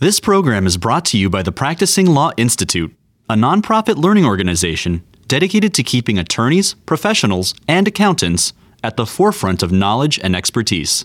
This program is brought to you by the Practicing Law Institute, a nonprofit learning organization dedicated to keeping attorneys, professionals, and accountants at the forefront of knowledge and expertise.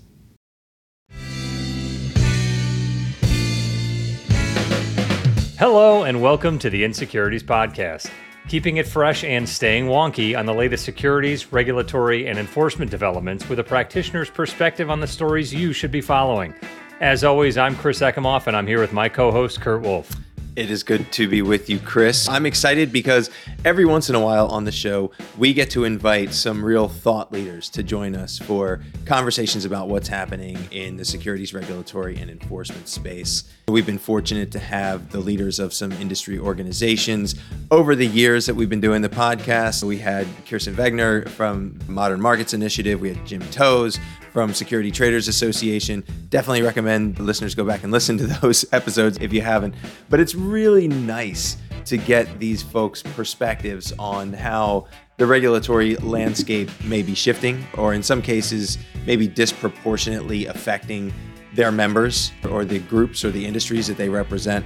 Hello and welcome to the Insecurities Podcast, keeping it fresh and staying wonky on the latest securities, regulatory, and enforcement developments with a practitioner's perspective on the stories you should be following. As always, I'm Chris Ekimoff, and I'm here with my co-host, Kurt Wolf. It is good to be with you, Chris. I'm excited because every once in a while on the show, we get to invite some real thought leaders to join us for conversations about what's happening in the securities, regulatory, and enforcement space. We've been fortunate to have the leaders of some industry organizations over the years that we've been doing the podcast. We had Kirsten Wegner from Modern Markets Initiative. We had Jim Toes from Security Traders Association. Definitely recommend the listeners go back and listen to those episodes if you haven't. But it's really nice to get these folks' perspectives on how the regulatory landscape may be shifting, or in some cases, maybe disproportionately affecting their members or the groups or the industries that they represent.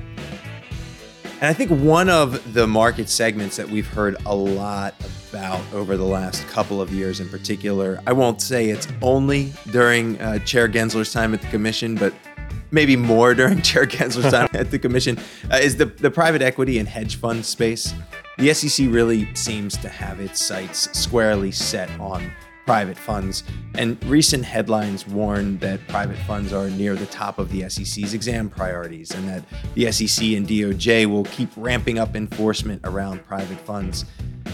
And I think one of the market segments that we've heard a lot about over the last couple of years in particular, I won't say it's only during Chair Gensler's time at the commission, but maybe more during Chair Gensler's time at the commission, is the private equity and hedge fund space. The SEC really seems to have its sights squarely set on private funds, and recent headlines warn that private funds are near the top of the SEC's exam priorities and that the SEC and DOJ will keep ramping up enforcement around private funds.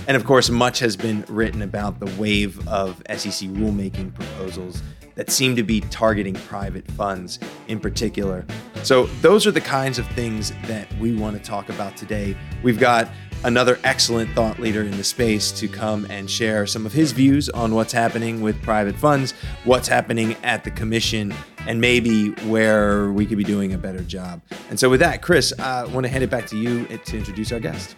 And of course, much has been written about the wave of SEC rulemaking proposals that seem to be targeting private funds in particular. So those are the kinds of things that we want to talk about today. We've got another excellent thought leader in the space to come and share some of his views on what's happening with private funds, what's happening at the commission, and maybe where we could be doing a better job. And so with that, Chris, I want to hand it back to you to introduce our guest.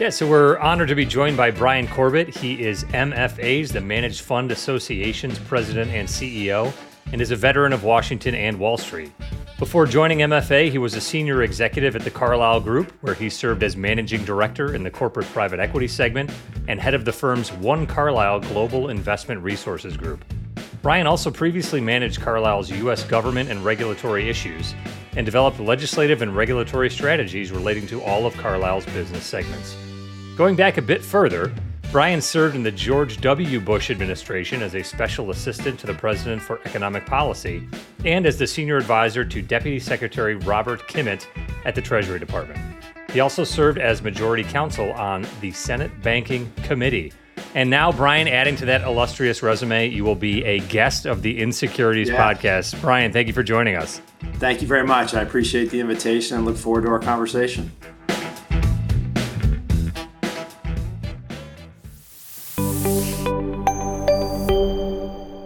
Yeah, so we're honored to be joined by Bryan Corbett. He is MFA's, the Managed Fund Association's president and CEO, and is a veteran of Washington and Wall Street. Before joining MFA, he was a senior executive at the Carlyle Group, where he served as managing director in the corporate private equity segment and head of the firm's One Carlyle Global Investment Resources Group. Bryan also previously managed Carlyle's U.S. government and regulatory issues and developed legislative and regulatory strategies relating to all of Carlyle's business segments. Going back a bit further, Bryan served in the George W. Bush administration as a special assistant to the president for economic policy and as the senior advisor to Deputy Secretary Robert Kimmitt at the Treasury Department. He also served as majority counsel on the Senate Banking Committee. And now, Bryan, adding to that illustrious resume, you will be a guest of the Insecurities Podcast. Bryan, thank you for joining us. Thank you very much. I appreciate the invitation and look forward to our conversation.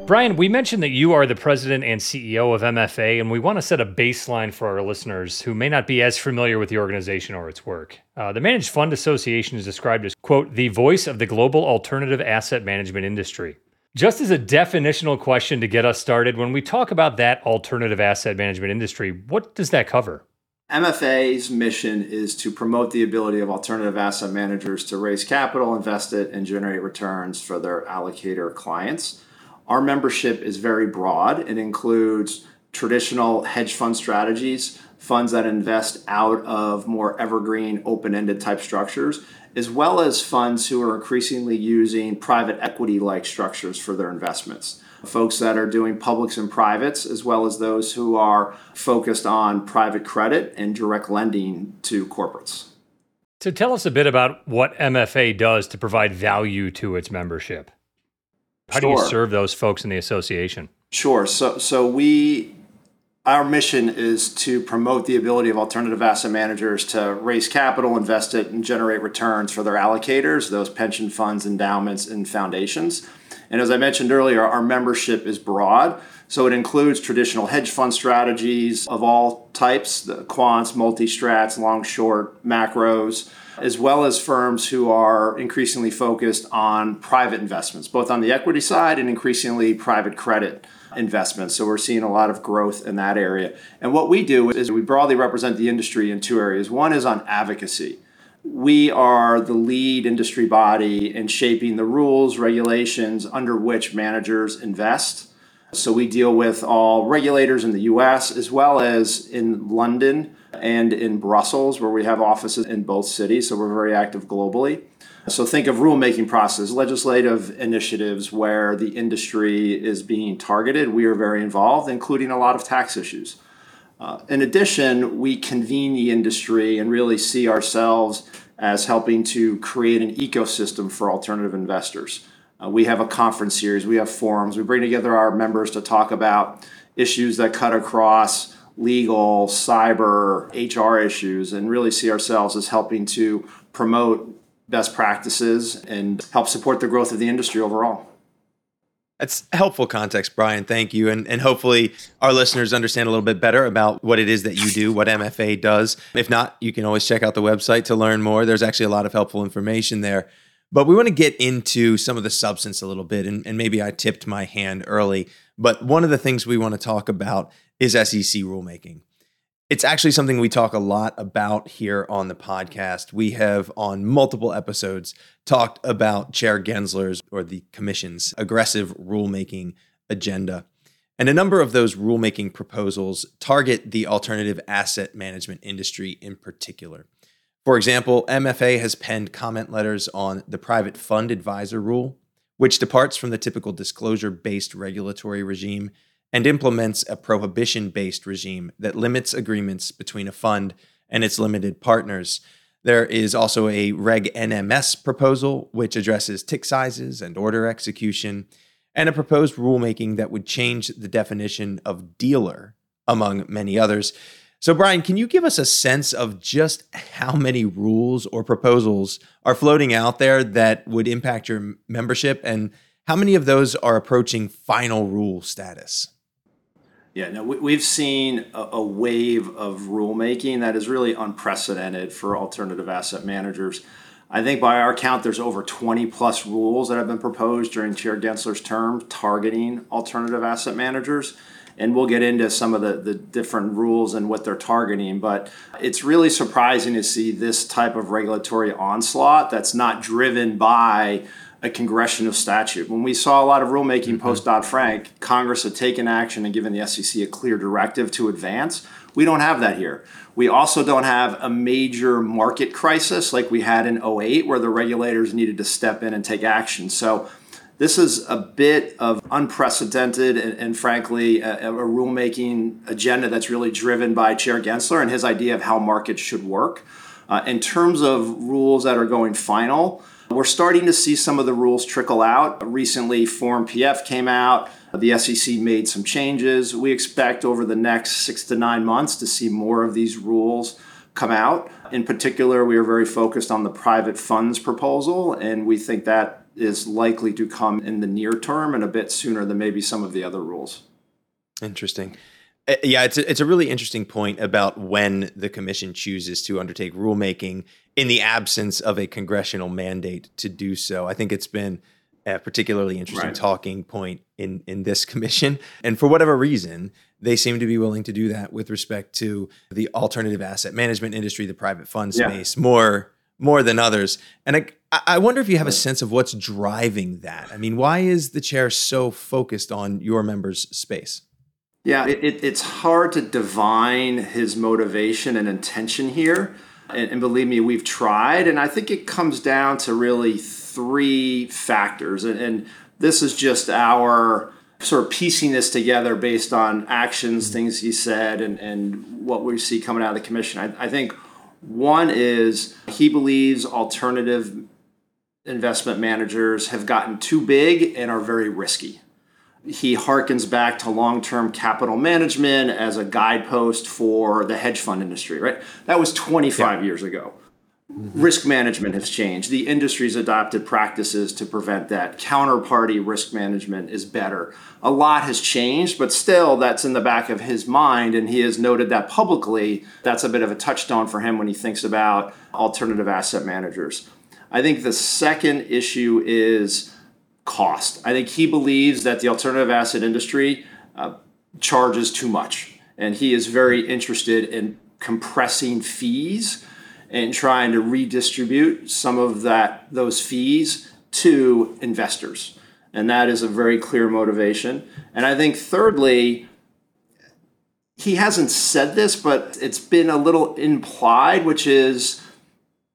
Bryan, we mentioned that you are the president and CEO of MFA, and we want to set a baseline for our listeners who may not be as familiar with the organization or its work. The Managed Fund Association is described as, quote, the voice of the global alternative asset management industry. Just as a definitional question to get us started, when we talk about that alternative asset management industry, what does that cover? MFA's mission is to promote the ability of alternative asset managers to raise capital, invest it, and generate returns for their allocator clients. Our membership is very broad. It includes traditional hedge fund strategies, funds that invest out of more evergreen, open-ended type structures, as well as funds who are increasingly using private equity-like structures for their investments. Folks that are doing publics and privates, as well as those who are focused on private credit and direct lending to corporates. So tell us a bit about what MFA does to provide value to its membership. How do you serve those folks in the association? Sure. Our mission is to promote the ability of alternative asset managers to raise capital, invest it, and generate returns for their allocators, those pension funds, endowments, and foundations. And as I mentioned earlier, our membership is broad. So it includes traditional hedge fund strategies of all types, the quants, multi-strats, long, short, macros, as well as firms who are increasingly focused on private investments, both on the equity side and increasingly private credit investments. So we're seeing a lot of growth in that area. And what we do is we broadly represent the industry in two areas. One is on advocacy. We are the lead industry body in shaping the rules, regulations under which managers invest. So we deal with all regulators in the US as well as in London and in Brussels, where we have offices in both cities. So we're very active globally. So think of rulemaking processes, legislative initiatives where the industry is being targeted. We are very involved, including a lot of tax issues. In addition, we convene the industry and really see ourselves as helping to create an ecosystem for alternative investors. We have a conference series, we have forums, we bring together our members to talk about issues that cut across legal, cyber, HR issues, and really see ourselves as helping to promote best practices and help support the growth of the industry overall. That's helpful context, Bryan. Thank you. And hopefully our listeners understand a little bit better about what it is that you do, what MFA does. If not, you can always check out the website to learn more. There's actually a lot of helpful information there. But we want to get into some of the substance a little bit, and maybe I tipped my hand early. But one of the things we want to talk about is SEC rulemaking. It's actually something we talk a lot about here on the podcast. We have, on multiple episodes, talked about Chair Gensler's, or the Commission's, aggressive rulemaking agenda. And a number of those rulemaking proposals target the alternative asset management industry in particular. For example, MFA has penned comment letters on the private fund advisor rule, which departs from the typical disclosure-based regulatory regime and implements a prohibition-based regime that limits agreements between a fund and its limited partners. There is also a Reg NMS proposal, which addresses tick sizes and order execution, and a proposed rulemaking that would change the definition of dealer, among many others. So, Bryan, can you give us a sense of just how many rules or proposals are floating out there that would impact your membership, and how many of those are approaching final rule status? Yeah, no, we've seen a wave of rulemaking that is really unprecedented for alternative asset managers. I think by our count, there's over 20 plus rules that have been proposed during Chair Gensler's term targeting alternative asset managers. And we'll get into some of the different rules and what they're targeting. But it's really surprising to see this type of regulatory onslaught that's not driven by a congressional statute. When we saw a lot of rulemaking post Dodd-Frank, Congress had taken action and given the SEC a clear directive to advance. We don't have that here. We also don't have a major market crisis like we had in 2008, where the regulators needed to step in and take action. So this is a bit of unprecedented and frankly, a rulemaking agenda that's really driven by Chair Gensler and his idea of how markets should work. In terms of rules that are going final, we're starting to see some of the rules trickle out. Recently, Form PF came out. The SEC made some changes. We expect over the next 6 to 9 months to see more of these rules come out. In particular, we are very focused on the private funds proposal, and we think that is likely to come in the near term and a bit sooner than maybe some of the other rules. Interesting. Yeah, it's a really interesting point about when the commission chooses to undertake rulemaking in the absence of a congressional mandate to do so. I think it's been a particularly interesting talking point in this commission. And for whatever reason, they seem to be willing to do that with respect to the alternative asset management industry, the private fund space, more than others. And I wonder if you have a sense of what's driving that. I mean, why is the chair so focused on your members' space? Yeah, it's hard to divine his motivation and intention here. And believe me, we've tried. And I think it comes down to really three factors. And this is just our sort of piecing this together based on actions, things he said, and what we see coming out of the commission. I think one is he believes alternative investment managers have gotten too big and are very risky. He harkens back to long-term capital management as a guidepost for the hedge fund industry, right? That was 25 years ago. Risk management has changed. The industry's adopted practices to prevent that. Counterparty risk management is better. A lot has changed, but still that's in the back of his mind, and he has noted that publicly. That's a bit of a touchstone for him when he thinks about alternative asset managers. I think the second issue is cost. I think he believes that the alternative asset industry charges too much, and he is very interested in compressing fees and trying to redistribute some of those fees to investors. And that is a very clear motivation. And I think thirdly, he hasn't said this, but it's been a little implied, which is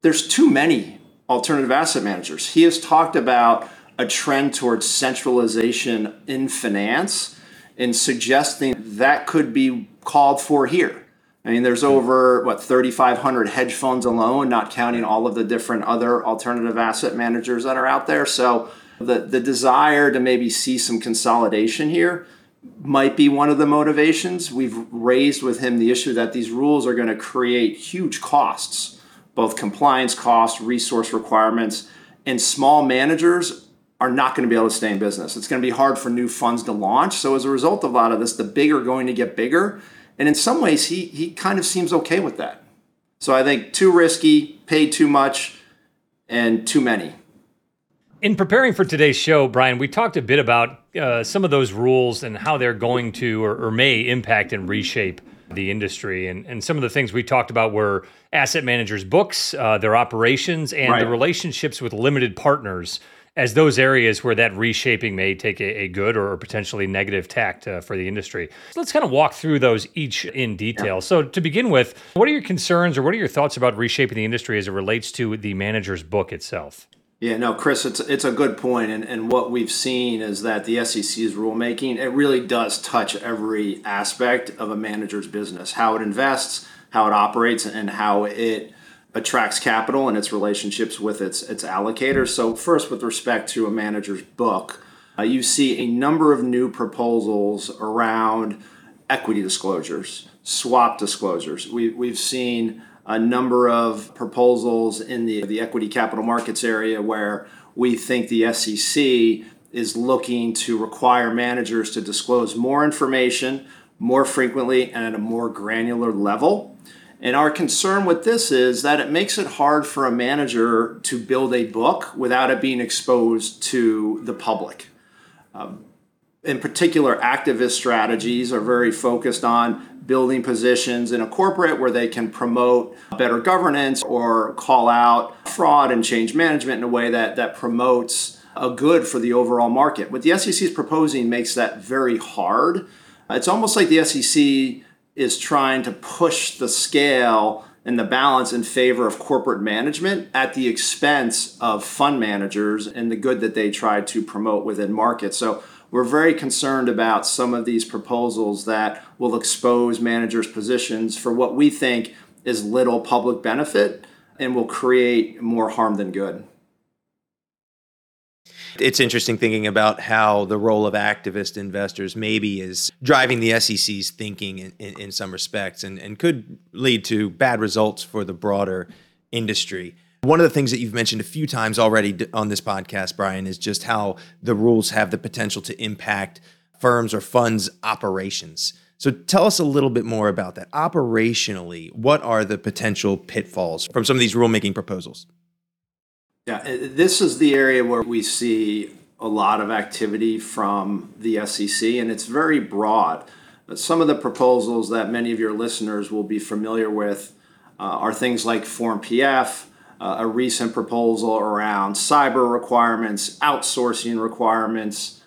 there's too many alternative asset managers. He has talked about a trend towards centralization in finance and suggesting that could be called for here. I mean, there's over, 3,500 hedge funds alone, not counting all of the different other alternative asset managers that are out there. So the desire to maybe see some consolidation here might be one of the motivations. We've raised with him the issue that these rules are going to create huge costs, both compliance costs, resource requirements, and small managers are not going to be able to stay in business. It's going to be hard for new funds to launch. So as a result of a lot of this, the big are going to get bigger. And in some ways, he kind of seems okay with that. So I think too risky, paid too much, and too many. In preparing for today's show, Bryan, we talked a bit about some of those rules and how they're going to or may impact and reshape the industry. And some of the things we talked about were asset managers' books, their operations, and the relationships with limited partners as those areas where that reshaping may take a good or potentially negative tact for the industry. So let's kind of walk through those each in detail. Yeah. So to begin with, what are your concerns or what are your thoughts about reshaping the industry as it relates to the manager's book itself? Yeah, no, Chris, it's a good point. And what we've seen is that the SEC's rulemaking, it really does touch every aspect of a manager's business, how it invests, how it operates, and how it attracts capital and its relationships with its allocators. So first, with respect to a manager's book, you see a number of new proposals around equity disclosures, swap disclosures. We've seen a number of proposals in the equity capital markets area where we think the SEC is looking to require managers to disclose more information more frequently and at a more granular level. And our concern with this is that it makes it hard for a manager to build a book without it being exposed to the public. In particular, activist strategies are very focused on building positions in a corporate where they can promote better governance or call out fraud and change management in a way that promotes a good for the overall market. What the SEC is proposing makes that very hard. It's almost like the SEC is trying to push the scale and the balance in favor of corporate management at the expense of fund managers and the good that they try to promote within markets. So we're very concerned about some of these proposals that will expose managers' positions for what we think is little public benefit and will create more harm than good. It's interesting thinking about how the role of activist investors maybe is driving the SEC's thinking in some respects and could lead to bad results for the broader industry. One of the things that you've mentioned a few times already on this podcast, Bryan, is just how the rules have the potential to impact firms or funds' operations. So tell us a little bit more about that. Operationally, what are the potential pitfalls from some of these rulemaking proposals? Yeah, this is the area where we see a lot of activity from the SEC, and it's very broad. Some of the proposals that many of your listeners will be familiar with are things like Form PF, a recent proposal around cyber requirements, outsourcing requirements.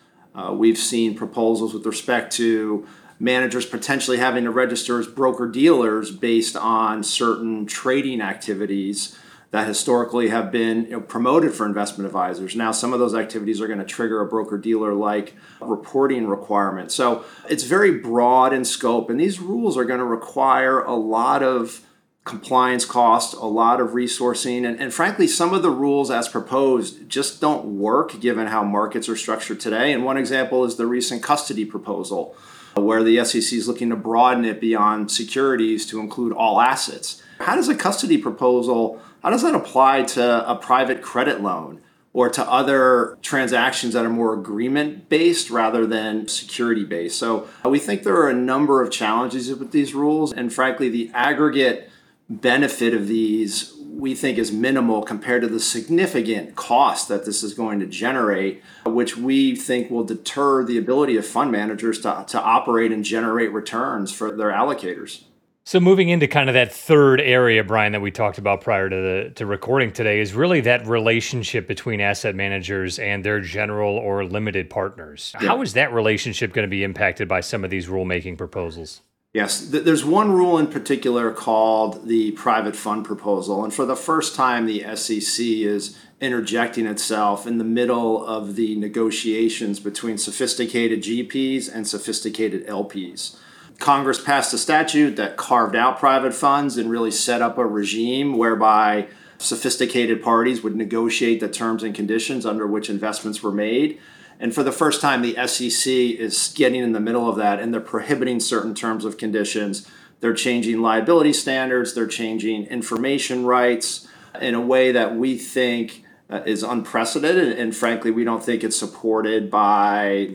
We've seen proposals with respect to managers potentially having to register as broker-dealers based on certain trading activities that historically have been promoted for investment advisors. Now, some of those activities are going to trigger a broker-dealer-like reporting requirement. So it's very broad in scope, and these rules are going to require a lot of compliance costs, a lot of resourcing, and frankly, some of the rules as proposed just don't work given how markets are structured today. And one example is the recent custody proposal, where the SEC is looking to broaden it beyond securities to include all assets. How does a custody proposal, how does that apply to a private credit loan or to other transactions that are more agreement-based rather than security-based? So we think there are a number of challenges with these rules, and frankly, the aggregate benefit of these we think is minimal compared to the significant cost that this is going to generate, which we think will deter the ability of fund managers to operate and generate returns for their allocators. So moving into kind of that third area, Bryan, that we talked about prior to recording today is really that relationship between asset managers and their general or limited partners. Yeah. How is that relationship going to be impacted by some of these rulemaking proposals? Yes, there's one rule in particular called the private fund proposal. And for the first time, the SEC is interjecting itself in the middle of the negotiations between sophisticated GPs and sophisticated LPs. Congress passed a statute that carved out private funds and really set up a regime whereby sophisticated parties would negotiate the terms and conditions under which investments were made. And for the first time, the SEC is getting in the middle of that, and they're prohibiting certain terms of conditions. They're changing liability standards. They're changing information rights in a way that we think is unprecedented. And frankly, we don't think it's supported by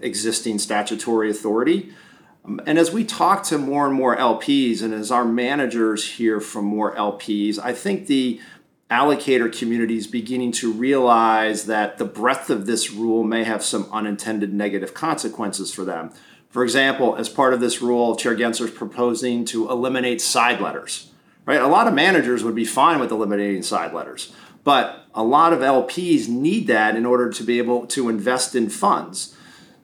existing statutory authority. And as we talk to more and more LPs, and as our managers hear from more LPs, I think the allocator communities beginning to realize that the breadth of this rule may have some unintended negative consequences for them. For example, as part of this rule, Chair Gensler is proposing to eliminate side letters, right? A lot of managers would be fine with eliminating side letters, but a lot of LPs need that in order to be able to invest in funds.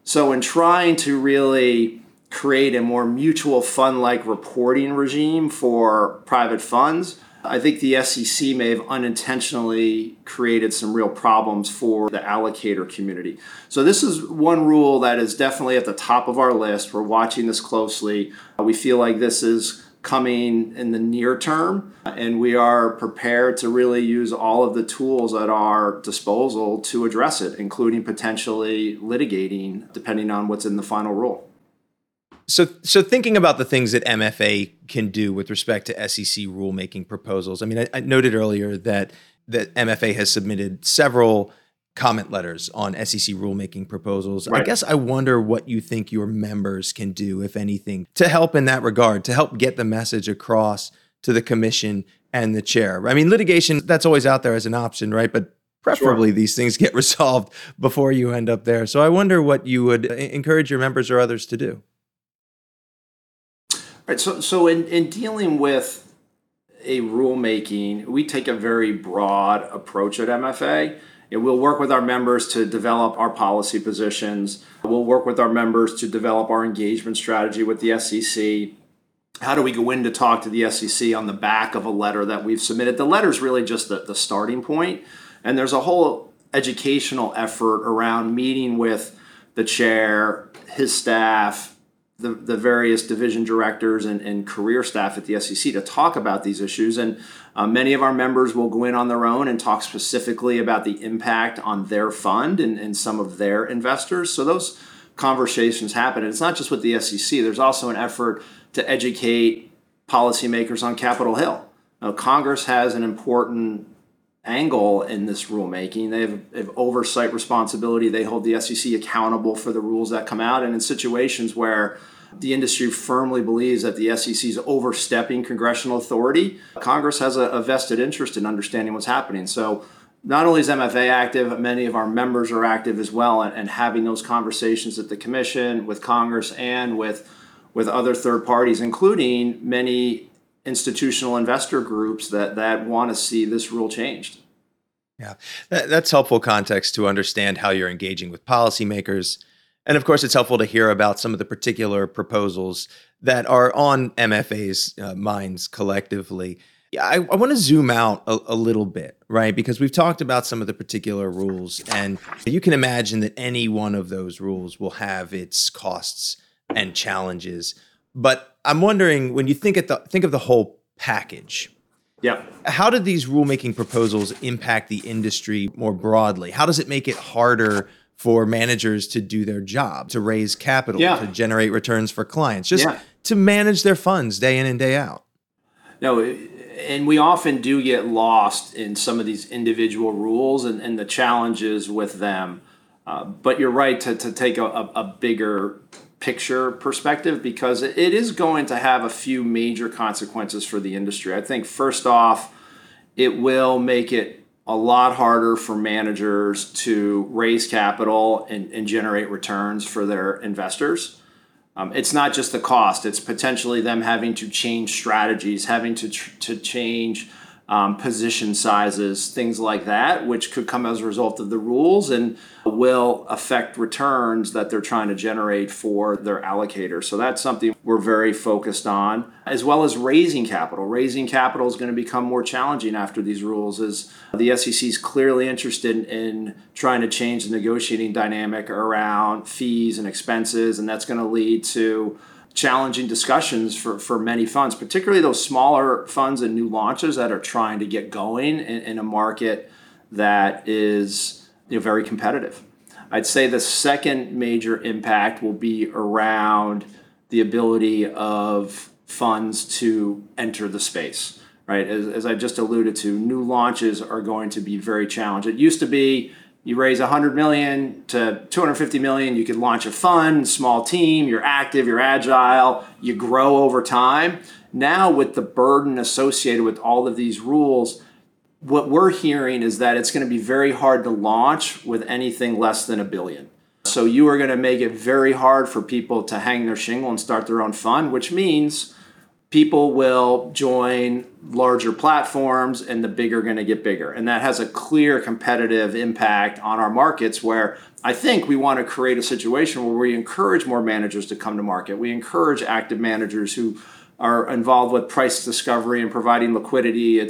So in trying to really create a more mutual fund-like reporting regime for private funds, I think the SEC may have unintentionally created some real problems for the allocator community. So this is one rule that is definitely at the top of our list. We're watching this closely. We feel like this is coming in the near term, and we are prepared to really use all of the tools at our disposal to address it, including potentially litigating, depending on what's in the final rule. So thinking about the things that MFA can do with respect to SEC rulemaking proposals, I mean, I noted earlier that MFA has submitted several comment letters on SEC rulemaking proposals. Right. I guess I wonder what you think your members can do, if anything, to help in that regard, to help get the message across to the commission and the chair. I mean, litigation, that's always out there as an option, right? But preferably, sure, these things get resolved before you end up there. So I wonder what you would encourage your members or others to do. Right, so in dealing with a rulemaking, we take a very broad approach at MFA. And we'll work with our members to develop our policy positions. We'll work with our members to develop our engagement strategy with the SEC. How do we go in to talk to the SEC on the back of a letter that we've submitted? The letter's really just the starting point. And there's a whole educational effort around meeting with the chair, his staff, the various division directors and career staff at the SEC to talk about these issues. And many of our members will go in on their own and talk specifically about the impact on their fund and some of their investors. So those conversations happen. And it's not just with the SEC. There's also an effort to educate policymakers on Capitol Hill. Now, Congress has an important angle in this rulemaking. They have oversight responsibility. They hold the SEC accountable for the rules that come out. And in situations where the industry firmly believes that the SEC is overstepping congressional authority, Congress has a vested interest in understanding what's happening. So not only is MFA active, many of our members are active as well and having those conversations at the commission, with Congress, and with other third parties, including many institutional investor groups that want to see this rule changed. Yeah, that's helpful context to understand how you're engaging with policymakers. And of course, it's helpful to hear about some of the particular proposals that are on MFA's minds collectively. Yeah, I want to zoom out a little bit, right? Because we've talked about some of the particular rules, and you can imagine that any one of those rules will have its costs and challenges. But I'm wondering, when you think of the whole package, yeah, how do these rulemaking proposals impact the industry more broadly? How does it make it harder for managers to do their job, to raise capital, to generate returns for clients, just to manage their funds day in and day out. No, and we often do get lost in some of these individual rules and the challenges with them. But you're right to take a bigger picture perspective, because it is going to have a few major consequences for the industry. I think first off, it will make it a lot harder for managers to raise capital and generate returns for their investors. It's not just the cost, it's potentially them having to change strategies, having to change position sizes, things like that, which could come as a result of the rules and will affect returns that they're trying to generate for their allocators. So that's something we're very focused on, as well as raising capital. Raising capital is going to become more challenging after these rules, as the SEC is clearly interested in trying to change the negotiating dynamic around fees and expenses, and that's going to lead to challenging discussions for many funds, particularly those smaller funds and new launches that are trying to get going in a market that is, very competitive. I'd say the second major impact will be around the ability of funds to enter the space, right? As I just alluded to, new launches are going to be very challenged. It used to be you raise $100 million to $250 million, you could launch a fund, small team, you're active, you're agile, you grow over time. Now with the burden associated with all of these rules, what we're hearing is that it's going to be very hard to launch with anything less than $1 billion. So you are going to make it very hard for people to hang their shingle and start their own fund, which means people will join larger platforms and the big are going to get bigger. And that has a clear competitive impact on our markets, where I think we want to create a situation where we encourage more managers to come to market. We encourage active managers who are involved with price discovery and providing liquidity.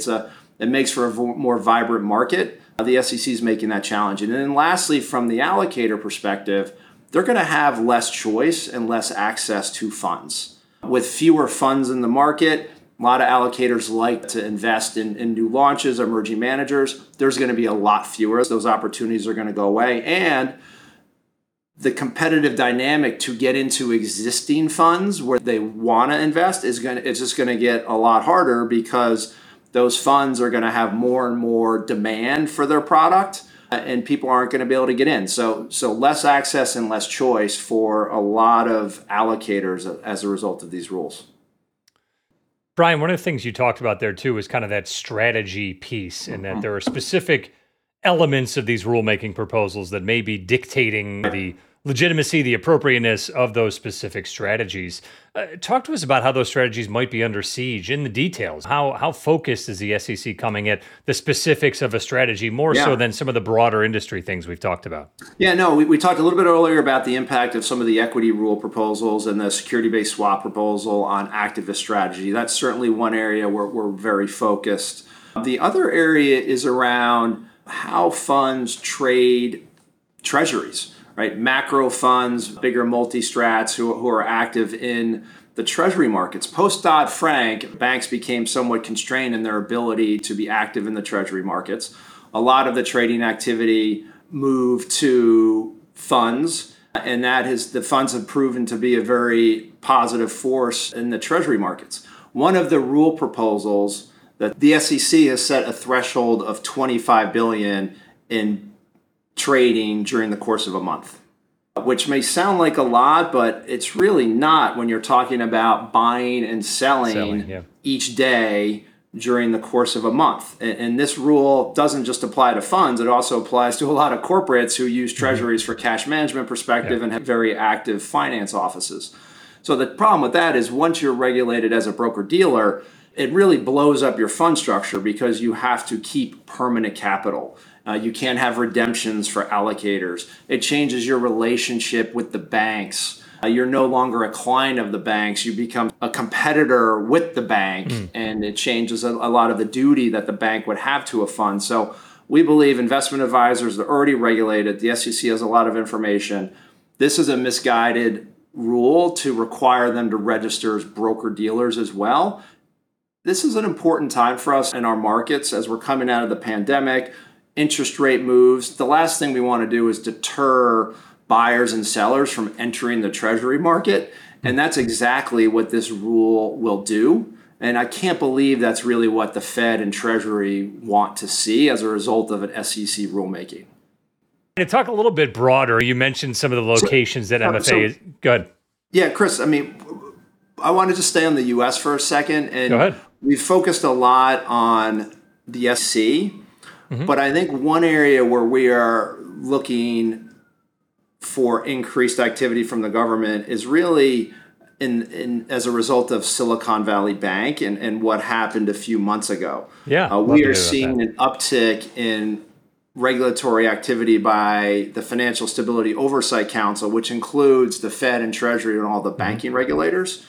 It makes for a more vibrant market. The SEC is making that challenge. And then lastly, from the allocator perspective, they're going to have less choice and less access to funds. With fewer funds in the market, a lot of allocators like to invest in new launches, emerging managers. There's going to be a lot fewer. Those opportunities are going to go away. And the competitive dynamic to get into existing funds where they want to invest it's just going to get a lot harder, because those funds are going to have more and more demand for their product, and people aren't going to be able to get in. So less access and less choice for a lot of allocators as a result of these rules. Bryan, one of the things you talked about there too is kind of that strategy piece, and that there are specific elements of these rulemaking proposals that may be dictating the legitimacy, the appropriateness of those specific strategies. Talk to us about how those strategies might be under siege in the details. How focused is the SEC coming at the specifics of a strategy more so than some of the broader industry things we've talked about? Yeah, no, we talked a little bit earlier about the impact of some of the equity rule proposals and the security-based swap proposal on activist strategy. That's certainly one area where we're very focused. The other area is around how funds trade treasuries. Right, macro funds, bigger multi-strats who are active in the treasury markets. Post Dodd-Frank, banks became somewhat constrained in their ability to be active in the treasury markets. A lot of the trading activity moved to funds, and the funds have proven to be a very positive force in the treasury markets. One of the rule proposals that the SEC has set a threshold of $25 billion in trading during the course of a month, which may sound like a lot, but it's really not when you're talking about buying and selling each day during the course of a month. And this rule doesn't just apply to funds, it also applies to a lot of corporates who use treasuries for cash management perspective and have very active finance offices. So the problem with that is once you're regulated as a broker-dealer, it really blows up your fund structure, because you have to keep permanent capital. You can't have redemptions for allocators. It changes your relationship with the banks. You're no longer a client of the banks. You become a competitor with the bank, and it changes a lot of the duty that the bank would have to a fund. So we believe investment advisors are already regulated. The SEC has a lot of information. This is a misguided rule to require them to register as broker-dealers as well. This is an important time for us in our markets as we're coming out of the pandemic. interest rate moves, the last thing we want to do is deter buyers and sellers from entering the treasury market. And that's exactly what this rule will do. And I can't believe that's really what the Fed and Treasury want to see as a result of an SEC rulemaking. To talk a little bit broader, you mentioned some of the locations that MFA is. Go ahead. Yeah, Chris, I mean, I wanted to stay on the U.S. for a second. And we've focused a lot on the SEC, but I think one area where we are looking for increased activity from the government is really as a result of Silicon Valley Bank and what happened a few months ago. We are seeing an uptick in regulatory activity by the Financial Stability Oversight Council, which includes the Fed and Treasury and all the banking regulators.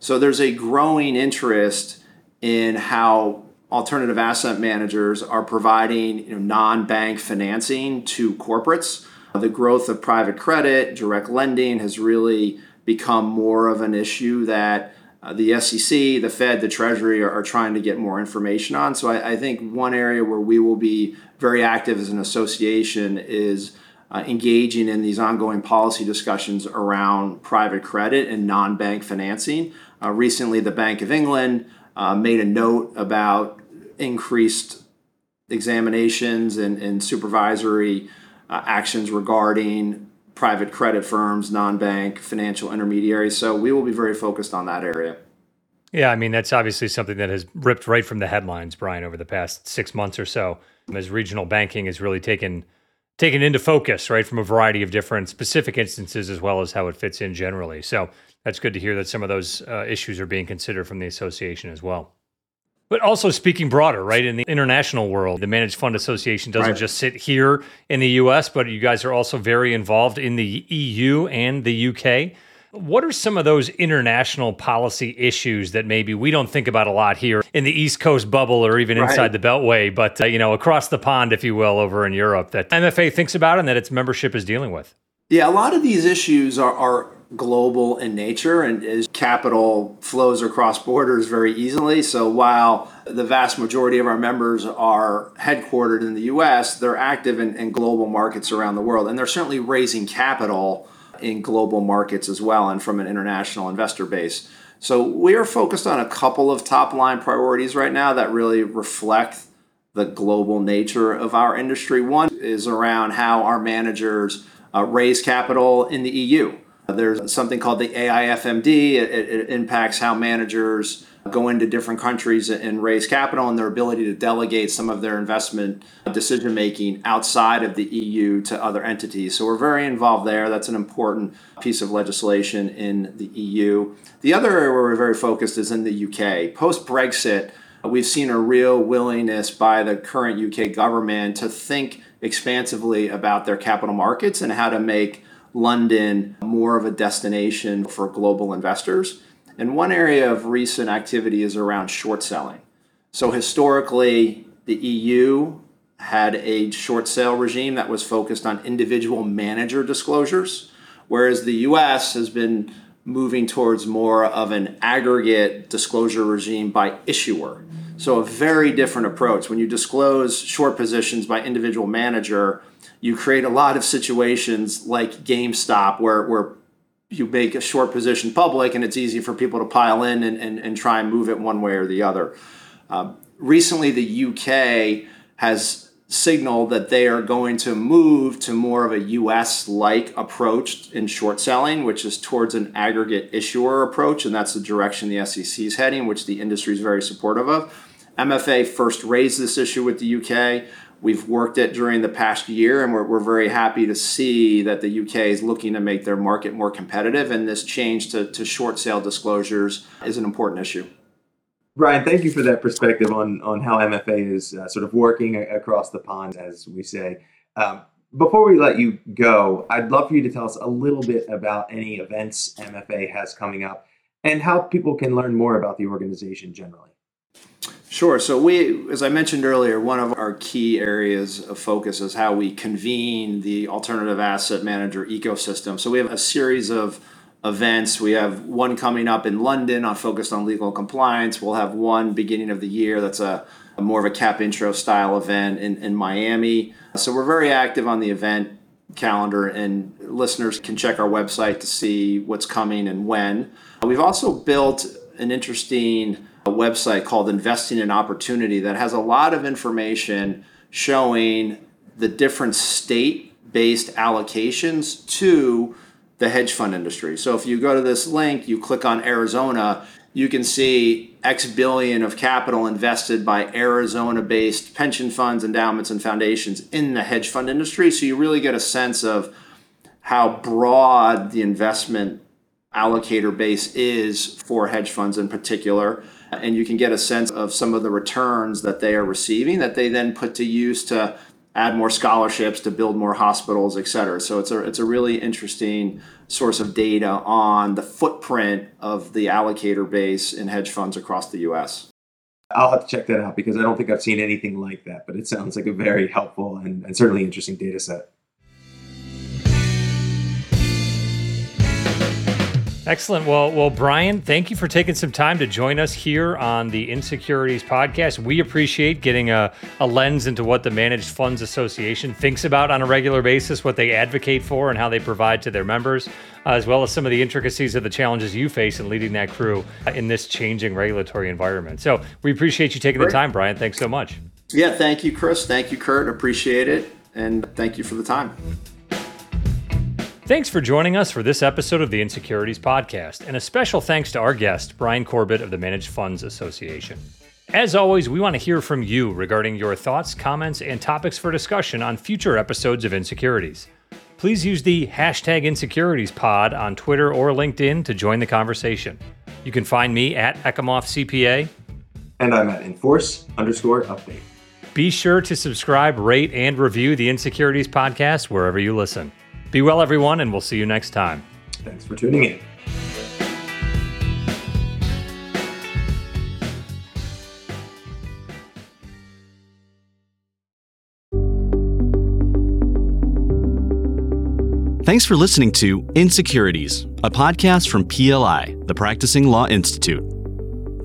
So there's a growing interest in how alternative asset managers are providing non-bank financing to corporates. The growth of private credit, direct lending has really become more of an issue that the SEC, the Fed, the Treasury are trying to get more information on. So I think one area where we will be very active as an association is engaging in these ongoing policy discussions around private credit and non-bank financing. Recently, the Bank of England made a note about increased examinations and supervisory actions regarding private credit firms, non-bank financial intermediaries. So we will be very focused on that area. Yeah, I mean, that's obviously something that has ripped right from the headlines, Bryan, over the past 6 months or so, as regional banking is really taken into focus, right, from a variety of different specific instances, as well as how it fits in generally. So that's good to hear that some of those issues are being considered from the association as well. But also speaking broader, right, in the international world, the Managed Fund Association doesn't just sit here in the U.S., but you guys are also very involved in the EU and the UK. What are some of those international policy issues that maybe we don't think about a lot here in the East Coast bubble or even inside the Beltway, but across the pond, if you will, over in Europe that MFA thinks about and that its membership is dealing with? Yeah, a lot of these issues are global in nature, and as capital flows across borders very easily. So while the vast majority of our members are headquartered in the US, they're active in global markets around the world. And they're certainly raising capital in global markets as well, and from an international investor base. So we are focused on a couple of top line priorities right now that really reflect the global nature of our industry. One is around how our managers raise capital in the EU. There's something called the AIFMD. It impacts how managers go into different countries and raise capital and their ability to delegate some of their investment decision-making outside of the EU to other entities. So we're very involved there. That's an important piece of legislation in the EU. The other area where we're very focused is in the UK. Post-Brexit, we've seen a real willingness by the current UK government to think expansively about their capital markets and how to make London more of a destination for global investors. And one area of recent activity is around short selling. So historically, the EU had a short sale regime that was focused on individual manager disclosures, whereas the US has been moving towards more of an aggregate disclosure regime by issuer. So a very different approach. When you disclose short positions by individual manager, you create a lot of situations like GameStop where you make a short position public and it's easy for people to pile in and try and move it one way or the other. Recently, the UK has signaled that they are going to move to more of a US-like approach in short selling, which is towards an aggregate issuer approach. And that's the direction the SEC is heading, which the industry is very supportive of. MFA first raised this issue with the UK. We've worked it during the past year, and we're very happy to see that the UK is looking to make their market more competitive, and this change to short sale disclosures is an important issue. Bryan, thank you for that perspective on how MFA is sort of working across the pond, as we say. Before we let you go, I'd love for you to tell us a little bit about any events MFA has coming up and how people can learn more about the organization generally. Sure. So we, as I mentioned earlier, one of our key areas of focus is how we convene the alternative asset manager ecosystem. So we have a series of events. We have one coming up in London on focused on legal compliance. We'll have one beginning of the year that's a more of a cap intro style event in Miami. So we're very active on the event calendar, and listeners can check our website to see what's coming and when. We've also built an interesting website called Investing in Opportunity that has a lot of information showing the different state-based allocations to the hedge fund industry. So if you go to this link, you click on Arizona, you can see X billion of capital invested by Arizona-based pension funds, endowments, and foundations in the hedge fund industry. So you really get a sense of how broad the investment allocator base is for hedge funds in particular. And you can get a sense of some of the returns that they are receiving that they then put to use to add more scholarships, to build more hospitals, et cetera. So it's a really interesting source of data on the footprint of the allocator base in hedge funds across the U.S. I'll have to check that out because I don't think I've seen anything like that, but it sounds like a very helpful and certainly interesting data set. Excellent. Well, Bryan, thank you for taking some time to join us here on the Insecurities Podcast. We appreciate getting a lens into what the Managed Funds Association thinks about on a regular basis, what they advocate for and how they provide to their members, as well as some of the intricacies of the challenges you face in leading that crew in this changing regulatory environment. So we appreciate you taking the time, Bryan. Thanks so much. Yeah, thank you, Chris. Thank you, Kurt. Appreciate it. And thank you for the time. Thanks for joining us for this episode of the Insecurities Podcast, and a special thanks to our guest, Bryan Corbett of the Managed Funds Association. As always, we want to hear from you regarding your thoughts, comments, and topics for discussion on future episodes of Insecurities. Please use the #InsecuritiesPod on Twitter or LinkedIn to join the conversation. You can find me at Ekimoff CPA. And I'm at Enforce_Update. Be sure to subscribe, rate, and review the Insecurities Podcast wherever you listen. Be well, everyone, and we'll see you next time. Thanks for tuning in. Thanks for listening to Insecurities, a podcast from PLI, the Practicing Law Institute.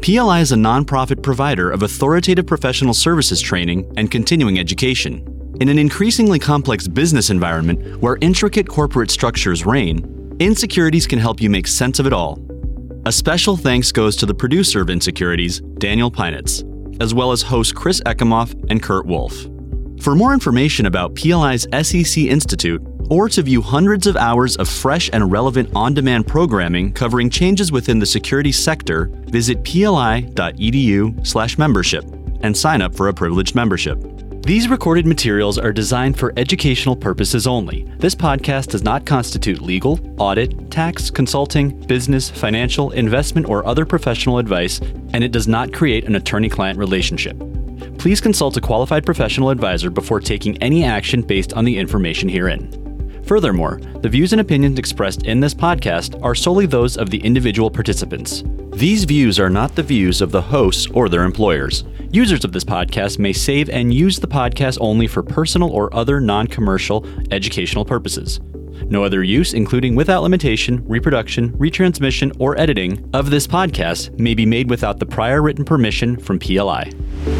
PLI is a nonprofit provider of authoritative professional services training and continuing education. In an increasingly complex business environment where intricate corporate structures reign, Insecurities can help you make sense of it all. A special thanks goes to the producer of Insecurities, Daniel Pinitz, as well as hosts Chris Ekimoff and Kurt Wolf. For more information about PLI's SEC Institute, or to view hundreds of hours of fresh and relevant on-demand programming covering changes within the securities sector, visit pli.edu/membership and sign up for a privileged membership. These recorded materials are designed for educational purposes only. This podcast does not constitute legal, audit, tax, consulting, business, financial, investment, or other professional advice, and it does not create an attorney-client relationship. Please consult a qualified professional advisor before taking any action based on the information herein. Furthermore, the views and opinions expressed in this podcast are solely those of the individual participants. These views are not the views of the hosts or their employers. Users of this podcast may save and use the podcast only for personal or other non-commercial educational purposes. No other use, including without limitation, reproduction, retransmission, or editing of this podcast may be made without the prior written permission from PLI.